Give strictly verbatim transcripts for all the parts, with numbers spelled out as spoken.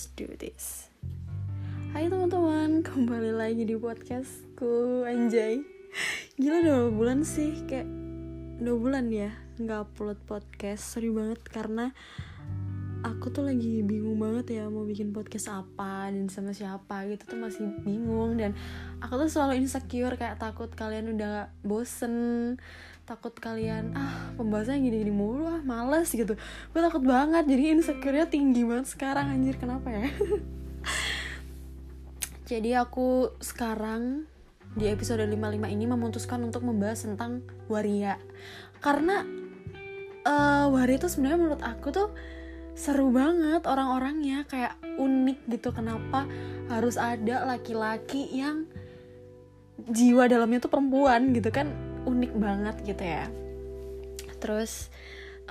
Let's do this. Hai teman-teman, kembali lagi di podcastku. Anjay, gila udah dua bulan sih, kayak dua bulan ya gak upload podcast. Sorry banget karena aku tuh lagi bingung banget ya mau bikin podcast apa dan sama siapa gitu, tuh masih bingung. Dan aku tuh selalu insecure, kayak takut kalian udah bosen, takut kalian ah pembahasannya gini-gini mulu, ah males gitu. Gue takut banget, jadi insecure-nya tinggi banget sekarang. Anjir, kenapa ya? Jadi aku sekarang di episode lima puluh lima ini memutuskan untuk membahas tentang waria. Karena uh, waria tuh sebenarnya menurut aku tuh seru banget orang-orangnya, kayak unik gitu. Kenapa harus ada laki-laki yang jiwa dalamnya tuh perempuan gitu kan, unik banget gitu ya. Terus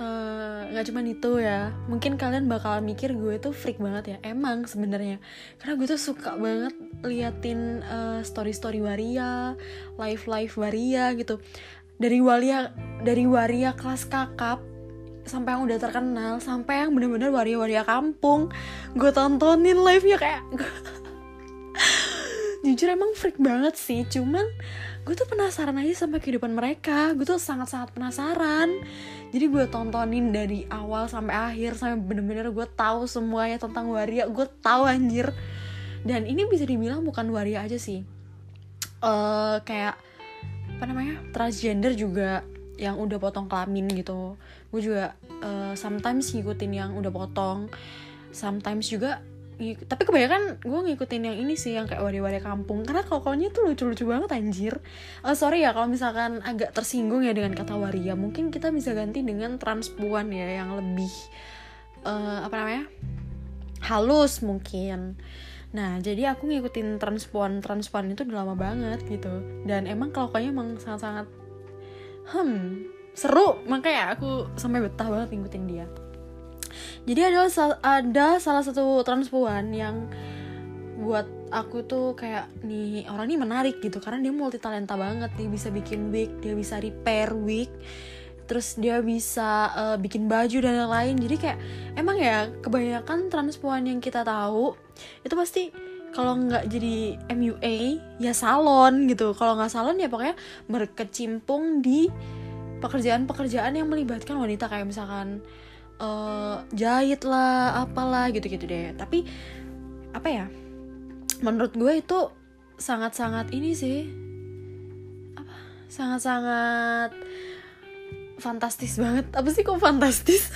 uh, gak cuman itu ya, mungkin kalian bakal mikir gue tuh freak banget ya. Emang sebenarnya, karena gue tuh suka banget liatin uh, story-story waria, live-live waria gitu. Dari waria, dari waria kelas kakap sampai yang udah terkenal, sampai yang benar-benar waria-waria kampung, gue tontonin live-nya kayak gua... Jujur emang freak banget sih, cuman gue tuh penasaran aja sama kehidupan mereka. Gue tuh sangat-sangat penasaran, jadi gue tontonin dari awal sampai akhir, sampai benar-benar gue tahu semuanya tentang waria. Gue tahu anjir. Dan ini bisa dibilang bukan waria aja sih, uh, kayak apa namanya, transgender juga yang udah potong kelamin gitu. Gue juga uh, sometimes ngikutin yang udah potong, sometimes juga ngik- tapi kebanyakan gue ngikutin yang ini sih, yang kayak waria-waria kampung, karena kokonya tuh lucu-lucu banget anjir. Uh, sorry ya kalau misalkan agak tersinggung ya dengan kata waria, mungkin kita bisa ganti dengan transpuan ya, yang lebih uh, apa namanya, halus mungkin. Nah, jadi aku ngikutin transpuan-transpuan itu udah lama banget gitu, dan emang kokonya emang sangat-sangat Hmm, seru, makanya aku sampai betah banget ngikutin dia. Jadi ada ada salah satu transpuan yang buat aku tuh kayak, nih orang ini menarik gitu, karena dia multi talenta banget. Dia bisa bikin wig, dia bisa repair wig, terus dia bisa uh, bikin baju dan lain-lain. Jadi kayak emang ya, kebanyakan transpuan yang kita tahu itu pasti kalau nggak jadi M U A ya salon gitu, kalau nggak salon ya pokoknya berkecimpung di pekerjaan-pekerjaan yang melibatkan wanita, kayak misalkan uh, jahit lah, apalah gitu-gitu deh. Tapi apa ya, menurut gue itu sangat-sangat ini sih, apa, sangat-sangat fantastis banget. Apa sih kok fantastis?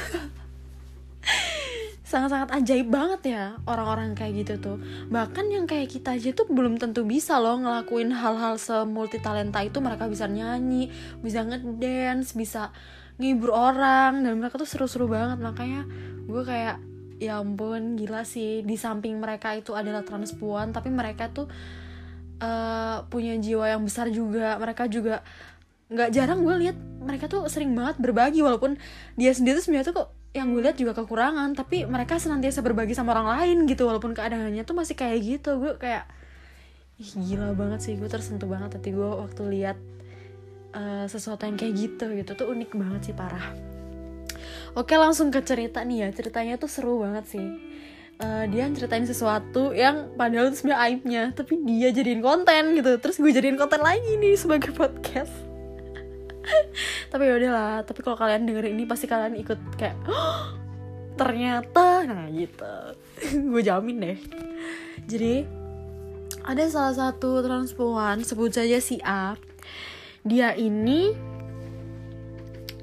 Sangat-sangat ajaib banget ya orang-orang kayak gitu tuh. Bahkan yang kayak kita aja tuh belum tentu bisa loh ngelakuin hal-hal semultitalenta itu. Mereka bisa nyanyi, bisa ngedance, bisa ngibur orang, dan mereka tuh seru-seru banget. Makanya gue kayak ya ampun, gila sih. Di samping mereka itu adalah transpuan, tapi mereka tuh uh, punya jiwa yang besar juga. Mereka juga gak jarang gue lihat mereka tuh sering banget berbagi, walaupun dia sendiri tuh sebenarnya tuh kok yang gue lihat juga kekurangan, tapi mereka senantiasa berbagi sama orang lain gitu, walaupun keadaannya tuh masih kayak gitu. Gue kayak, ih gila banget sih, gue tersentuh banget hati gue waktu lihat uh, sesuatu yang kayak gitu gitu. Tuh unik banget sih, parah. Oke, langsung ke cerita nih ya. Ceritanya tuh seru banget sih. Uh, dia ceritain sesuatu yang padahal itu sebenarnya aibnya, tapi dia jadiin konten gitu. Terus gue jadiin konten lagi nih sebagai podcast. Tapi yaudah lah, tapi kalau kalian dengerin ini pasti kalian ikut kayak oh, ternyata, nah gitu. Gue jamin deh. Jadi ada salah satu transpuan, sebut saja si A. Dia ini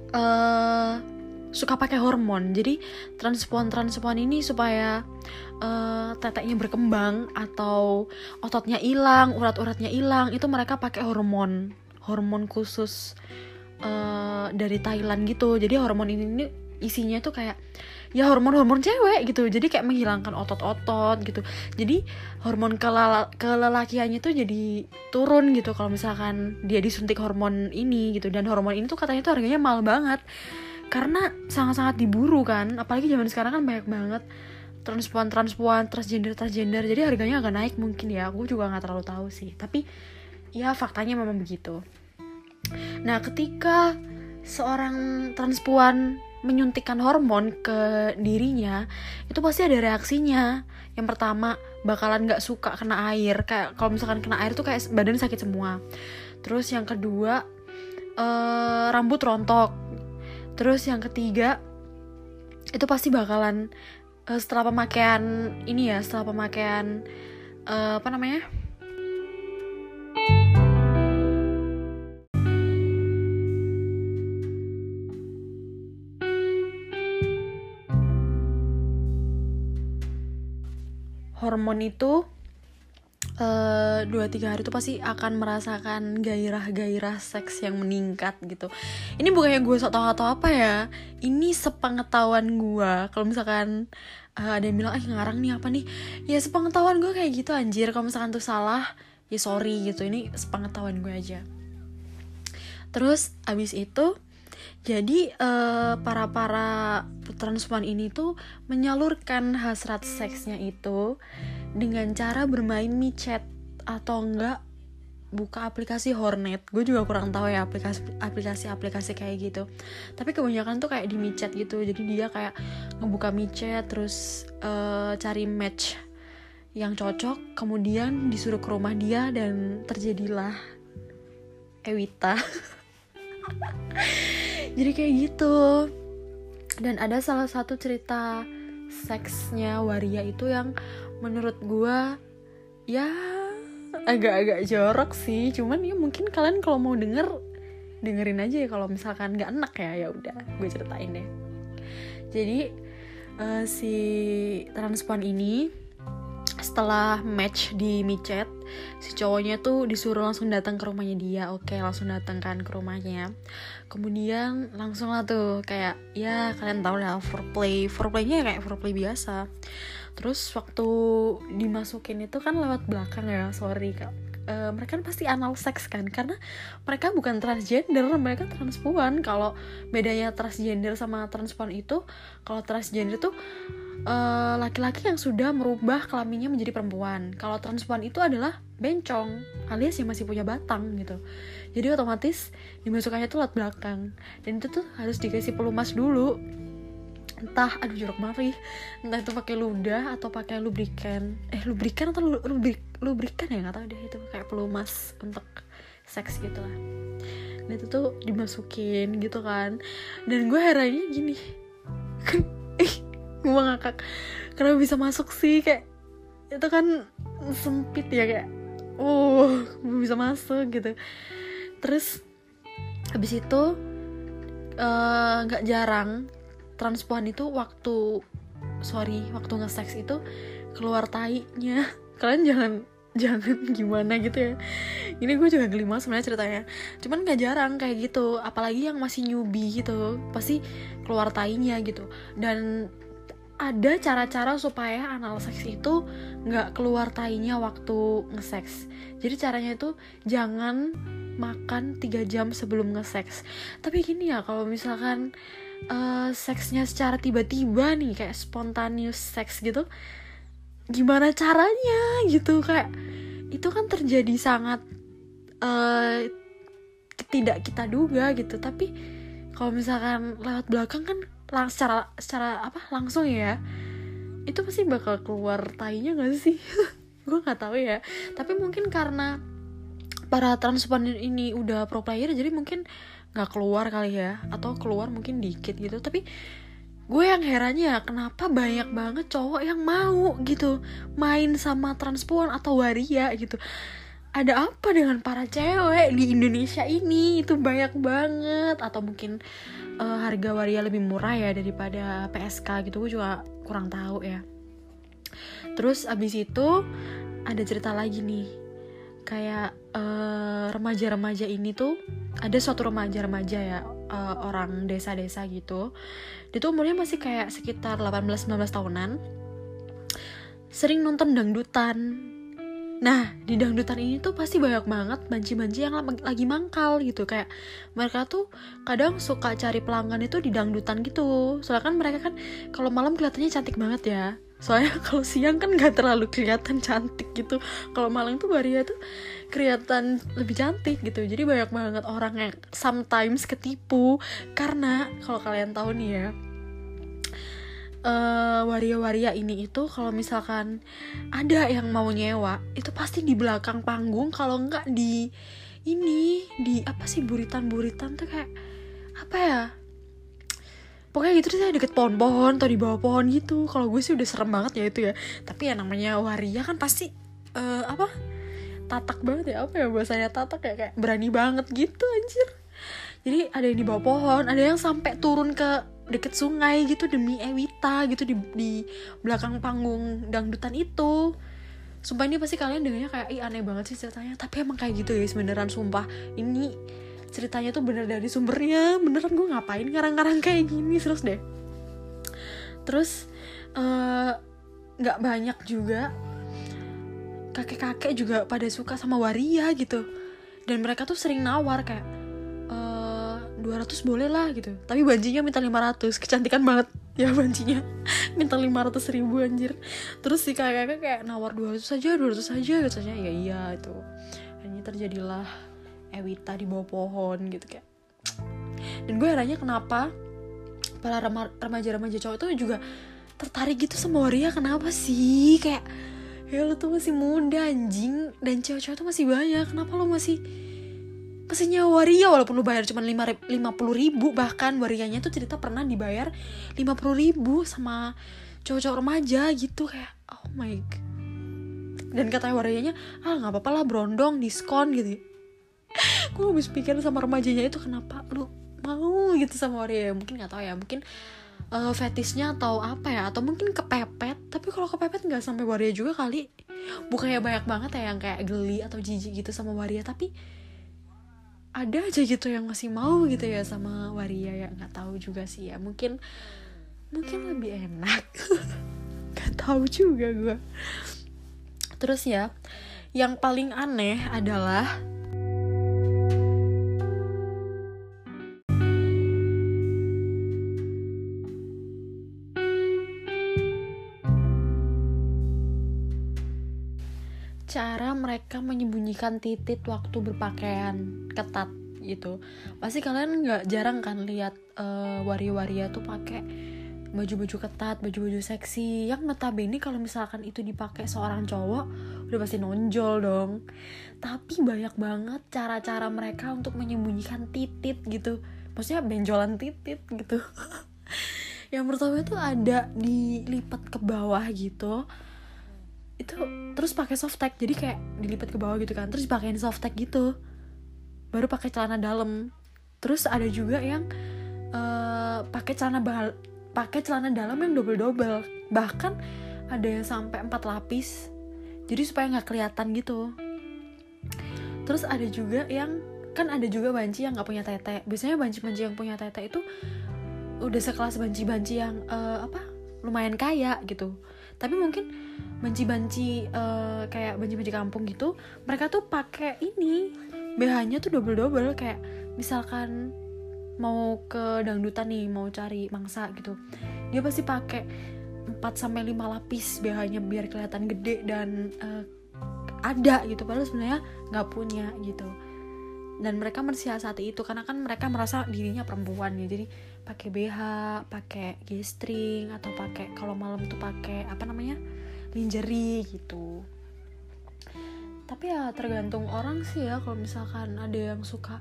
uh, suka pakai hormon. Jadi transpuan-transpuan ini supaya uh, teteknya berkembang atau ototnya hilang, urat-uratnya hilang, itu mereka pakai hormon. Hormon khusus uh, dari Thailand gitu. Jadi hormon ini, ini isinya tuh kayak ya hormon-hormon cewek gitu. Jadi kayak menghilangkan otot-otot gitu. Jadi hormon kelala- kelelakiannya tuh jadi turun gitu kalau misalkan dia disuntik hormon ini gitu. Dan hormon ini tuh katanya tuh harganya mahal banget, karena sangat-sangat diburu kan. Apalagi zaman sekarang kan banyak banget transpuan-transpuan, transgender-transgender. Jadi harganya agak naik mungkin ya. Aku juga gak terlalu tahu sih, tapi ya faktanya memang begitu. Nah, ketika seorang transpuan menyuntikkan hormon ke dirinya, itu pasti ada reaksinya. Yang pertama, bakalan gak suka kena air. Kayak kalau misalkan kena air tuh kayak badan sakit semua. Terus yang kedua, eh, rambut rontok. Terus yang ketiga, itu pasti bakalan eh, setelah pemakaian ini ya, setelah pemakaian eh, apa namanya? Hormon itu uh, dua tiga hari itu pasti akan merasakan gairah-gairah seks yang meningkat gitu. Ini bukannya gue sok tau atau apa ya, ini sepengetahuan gue. Kalau misalkan uh, ada yang bilang, eh ngarang nih apa nih, ya sepengetahuan gue kayak gitu anjir. Kalau misalkan tuh salah, ya sorry gitu, ini sepengetahuan gue aja. Terus abis itu, jadi uh, para-para transpuan ini tuh menyalurkan hasrat seksnya itu dengan cara bermain micet atau enggak buka aplikasi Hornet. Gue juga kurang tahu ya aplikasi-aplikasi kayak gitu. Tapi kebanyakan tuh kayak di micet gitu. Jadi dia kayak ngebuka micet terus uh, cari match yang cocok, kemudian disuruh ke rumah dia dan terjadilah Ewita. Jadi kayak gitu. Dan ada salah satu cerita seksnya waria itu yang menurut gue ya agak-agak jorok sih, cuman ya mungkin kalian kalau mau denger dengerin aja ya, kalau misalkan nggak enak ya ya udah gue ceritain deh. Jadi uh, si transpuan ini setelah match di micet, si cowoknya tuh disuruh langsung datang ke rumahnya dia. Oke, langsung datang kan ke rumahnya. Kemudian langsung lah tuh kayak ya kalian tahu lah foreplay. Foreplaynya kayak foreplay biasa. Terus waktu dimasukin itu kan lewat belakang ya, sorry kak. E, mereka kan pasti anal sex kan, karena mereka bukan transgender, mereka transpuan. Kalau bedanya transgender sama transpuan itu, kalau transgender tuh Uh, laki-laki yang sudah merubah kelaminnya menjadi perempuan. Kalau transpuan itu adalah bencong, alias yang masih punya batang gitu. Jadi otomatis dimasukannya tuh lewat belakang. Dan itu tuh harus dikasih pelumas dulu. Entah, aduh jorok banget, entah itu pakai ludah atau pakai lubrikan. Eh lubrikan atau lu, lubrik, lubrikan ya, nggak tahu deh, itu kayak pelumas untuk seks gitu lah. Dan itu tuh dimasukin gitu kan. Dan gue herannya gini. Gue ngakak, kenapa bisa masuk sih, kayak itu kan sempit ya, kayak uh bisa masuk gitu. Terus habis itu nggak uh, jarang transpuan itu waktu sorry waktu nge-seks itu keluar tainya. Kalian jangan jangan gimana gitu ya, ini gue juga geli banget sebenarnya ceritanya, cuman nggak jarang kayak gitu, apalagi yang masih newbie gitu pasti keluar tainya gitu. Dan ada cara-cara supaya anal seks itu nggak keluar tainya waktu ngeseks. Jadi caranya itu jangan makan tiga jam sebelum ngeseks. Tapi gini ya, kalau misalkan uh, seksnya secara tiba-tiba nih, kayak spontaneous seks gitu, gimana caranya gitu, kayak itu kan terjadi sangat uh, tidak kita duga gitu. Tapi kalau misalkan lewat belakang kan lang secara secara apa langsung ya, itu pasti bakal keluar tainya nggak sih? Gue nggak tahu ya, tapi mungkin karena para transpuan ini udah pro player jadi mungkin nggak keluar kali ya, atau keluar mungkin dikit gitu. Tapi gue yang herannya kenapa banyak banget cowok yang mau gitu main sama transpuan atau waria gitu. Ada apa dengan para cewek di Indonesia ini? Itu banyak banget. Atau mungkin uh, harga waria lebih murah ya daripada P S K gitu, gue juga kurang tahu ya. Terus abis itu ada cerita lagi nih, kayak uh, remaja-remaja ini tuh, ada suatu remaja-remaja ya, uh, orang desa-desa gitu. Dia tuh umurnya masih kayak sekitar delapan belas sembilan belas tahunan, sering nonton dangdutan. Nah, di dangdutan ini tuh pasti banyak banget banci-banci yang lagi mangkal gitu. Kayak mereka tuh kadang suka cari pelanggan itu di dangdutan gitu. Soalnya kan mereka kan kalau malam kelihatannya cantik banget ya. Soalnya kalau siang kan nggak terlalu kelihatan cantik gitu. Kalau malam tuh Maria tuh kelihatan lebih cantik gitu. Jadi banyak banget orang yang sometimes ketipu. Karena kalau kalian tahu nih ya, uh, waria-waria ini itu kalau misalkan ada yang mau nyewa, itu pasti di belakang panggung. Kalau nggak di ini, di apa sih, buritan-buritan tuh kayak apa ya, pokoknya gitu deh, deket pohon-pohon atau di bawah pohon gitu. Kalau gue sih udah serem banget ya itu ya. Tapi ya namanya waria kan pasti uh, apa tatak banget ya, apa ya bahasanya tatak ya, kayak berani banget gitu anjir. Jadi ada yang di bawah pohon, ada yang sampai turun ke deket sungai gitu demi Ewita gitu di, di belakang panggung dangdutan itu. Sumpah ini pasti kalian dengarnya kayak ih aneh banget sih ceritanya. Tapi emang kayak gitu guys, beneran sumpah ini ceritanya tuh bener dari sumbernya. Beneran gue ngapain ngarang-ngarang kayak gini, serius deh. Terus uh, gak banyak juga kakek-kakek juga pada suka sama waria gitu. Dan mereka tuh sering nawar kayak uh, dua ratus boleh lah gitu. Tapi bancinya minta lima ratus, kecantikan banget ya bancinya. Minta lima ratus ribu anjir. Terus si kakek-kakek kayak nawar dua ratus aja, dua ratus aja gitu aja. Ya iya itu. Ini terjadilah Ewita di bawah pohon gitu kayak. Dan gue herannya kenapa para remaja-remaja cowok itu juga tertarik gitu sama waria, kenapa sih? Kayak ya lo tuh masih muda anjing, dan cowok-cowok tuh masih banyak, kenapa lo masih masih nyewa waria walaupun lo bayar cuma lima puluh ribu? Bahkan warianya tuh cerita pernah dibayar lima puluh ribu sama cowok-cowok remaja gitu. Kayak oh my god. Dan katanya warianya ah gak apa-apa lah brondong diskon gitu. Gue habis pikir sama remajanya itu, kenapa lu mau gitu sama waria? Mungkin nggak tahu ya, mungkin uh, fetisnya atau apa ya, atau mungkin kepepet. Tapi kalau kepepet nggak sampai waria juga kali. Bukannya banyak banget ya yang kayak geli atau jijik gitu sama waria, tapi ada aja gitu yang masih mau gitu ya sama waria ya. Nggak tahu juga sih ya, mungkin mungkin lebih enak. Nggak tahu juga gue. Terus ya, yang paling aneh adalah cara mereka menyembunyikan titik waktu berpakaian ketat gitu. Pasti kalian nggak jarang kan lihat uh, waria-waria tuh pakai baju-baju ketat, baju-baju seksi. Yang notabene kalau misalkan itu dipakai seorang cowok, udah pasti nonjol dong. Tapi banyak banget cara-cara mereka untuk menyembunyikan titik gitu. Maksudnya benjolan titik gitu. Yang pertama itu ada dilipat ke bawah gitu. Itu terus pakai softtek, jadi kayak dilipat ke bawah gitu kan, terus dipakein softtek gitu, baru pakai celana dalam. Terus ada juga yang uh, pakai celana bal- pakai celana dalam yang double-double, bahkan ada yang sampai empat lapis, jadi supaya nggak kelihatan gitu. Terus ada juga yang kan ada juga banci yang nggak punya tete. Biasanya banci-banci yang punya tete itu udah sekelas banci-banci yang uh, apa lumayan kaya gitu. Tapi mungkin banci-banci uh, kayak banci-banci kampung gitu, mereka tuh pakai ini B H-nya tuh double-double. Kayak misalkan mau ke dangdutan nih, mau cari mangsa gitu, dia pasti pakai empat sampai lima lapis B H-nya biar kelihatan gede dan uh, ada gitu, padahal sebenarnya nggak punya gitu. Dan mereka mensiasati itu karena kan mereka merasa dirinya perempuan ya, jadi pakai B H, pakai g-string, atau pakai kalau malam tuh pakai apa namanya lingerie gitu. Tapi ya tergantung orang sih ya. Kalau misalkan ada yang suka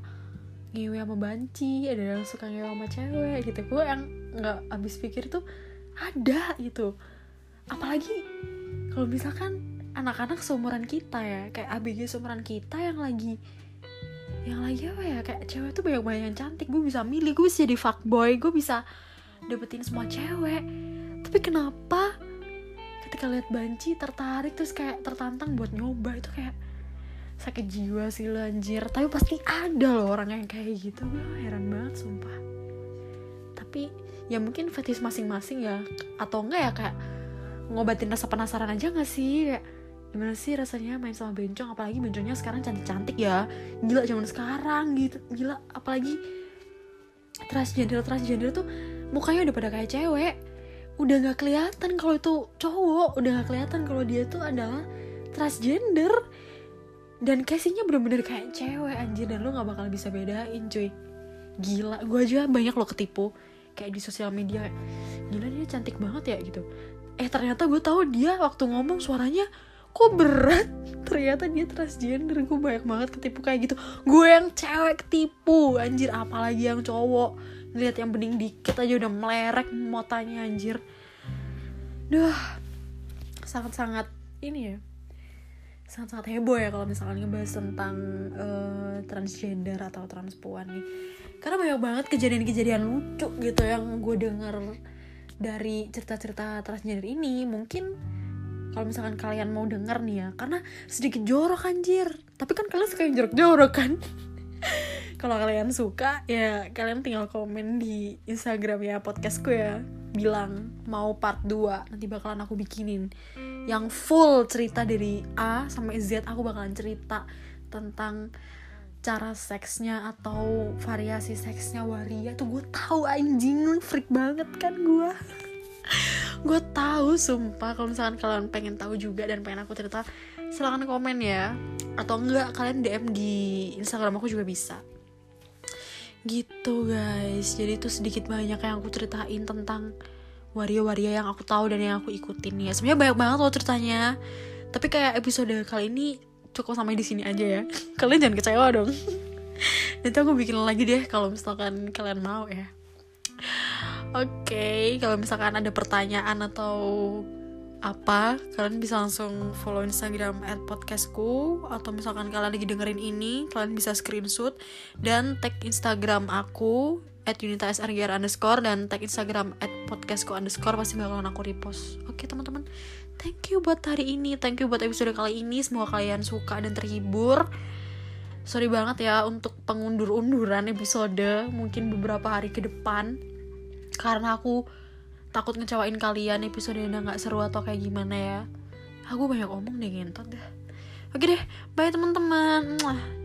ngewe sama banci, ada yang suka ngewe sama cewek gitu. Gue yang nggak habis pikir tuh ada gitu. Apalagi kalau misalkan anak-anak seumuran kita ya, kayak A B G seumuran kita yang lagi yang lagi apa ya, kayak cewek tuh banyak-banyak yang cantik. Gue bisa milih, gue bisa jadi fuckboy, gue bisa dapetin semua cewek. Tapi kenapa ketika lihat banci tertarik terus kayak tertantang buat nyoba? Itu kayak sakit jiwa sih lo anjir. Tapi pasti ada loh orang yang kayak gitu. Gue heran banget sumpah. Tapi ya mungkin fetish masing-masing ya, atau enggak ya kayak ngobatin rasa penasaran aja gak sih? Kayak gimana sih rasanya main sama bencong, apalagi bencongnya sekarang cantik-cantik ya, gila zaman sekarang gitu, gila. Apalagi transgender transgender tuh mukanya udah pada kayak cewek. udah nggak kelihatan kalau itu cowok, udah nggak kelihatan kalau dia tuh adalah transgender, dan casingnya bener-bener kayak cewek anjir, dan lo nggak bakal bisa bedain cuy. Gila, gue aja banyak lo ketipu kayak di sosial media, gila dia cantik banget ya gitu, eh ternyata gue tahu dia waktu ngomong suaranya kok berat, ternyata dia transgender. Gue banyak banget ketipu kayak gitu, gue yang cewek ketipu anjir, apalagi yang cowok ngeliat yang bening dikit aja udah melerek motanya anjir. Duh, sangat-sangat ini ya, sangat-sangat heboh ya kalau misalkan ngebahas tentang uh, transgender atau transpuan nih, karena banyak banget kejadian-kejadian lucu gitu yang gue denger dari cerita-cerita transgender ini. Mungkin kalau misalkan kalian mau denger nih ya, karena sedikit jorok anjir, tapi kan kalian suka yang jorok-jorok kan. Kalau kalian suka ya kalian tinggal komen di Instagram ya podcastku ya, bilang mau part dua, nanti bakalan aku bikinin yang full cerita dari A sampai Z. Aku bakalan cerita tentang cara seksnya atau variasi seksnya waria tuh. Gue tahu anjing, freak banget kan gue. Gue tahu sumpah. Kalau misalkan kalian pengen tahu juga dan pengen aku cerita, silakan komen ya, atau enggak kalian D M di Instagram aku juga bisa. Gitu guys, jadi itu sedikit banyak yang aku ceritain tentang waria-waria yang aku tahu dan yang aku ikutin ya. Sebenarnya banyak banget loh ceritanya, tapi kayak episode kali ini cukup sampai di sini aja ya. Kalian jangan kecewa dong. Nanti aku bikin lagi deh kalau misalkan kalian mau ya. Oke, okay, kalau misalkan ada pertanyaan atau apa, kalian bisa langsung follow Instagram at podcastku, atau misalkan kalian lagi dengerin ini, kalian bisa screenshot dan tag Instagram aku at yunita underscore siregar underscore, dan tag Instagram at podcastku underscore, pasti bakalan aku repost. Oke okay, teman-teman, thank you buat hari ini, thank you buat episode kali ini, semoga kalian suka dan terhibur. Sorry banget ya untuk pengundur-unduran episode mungkin beberapa hari ke depan, karena aku takut ngecewain kalian, episode udah gak seru atau kayak gimana ya. Aku banyak omong deh, ngentot dah. Oke deh, bye teman-teman.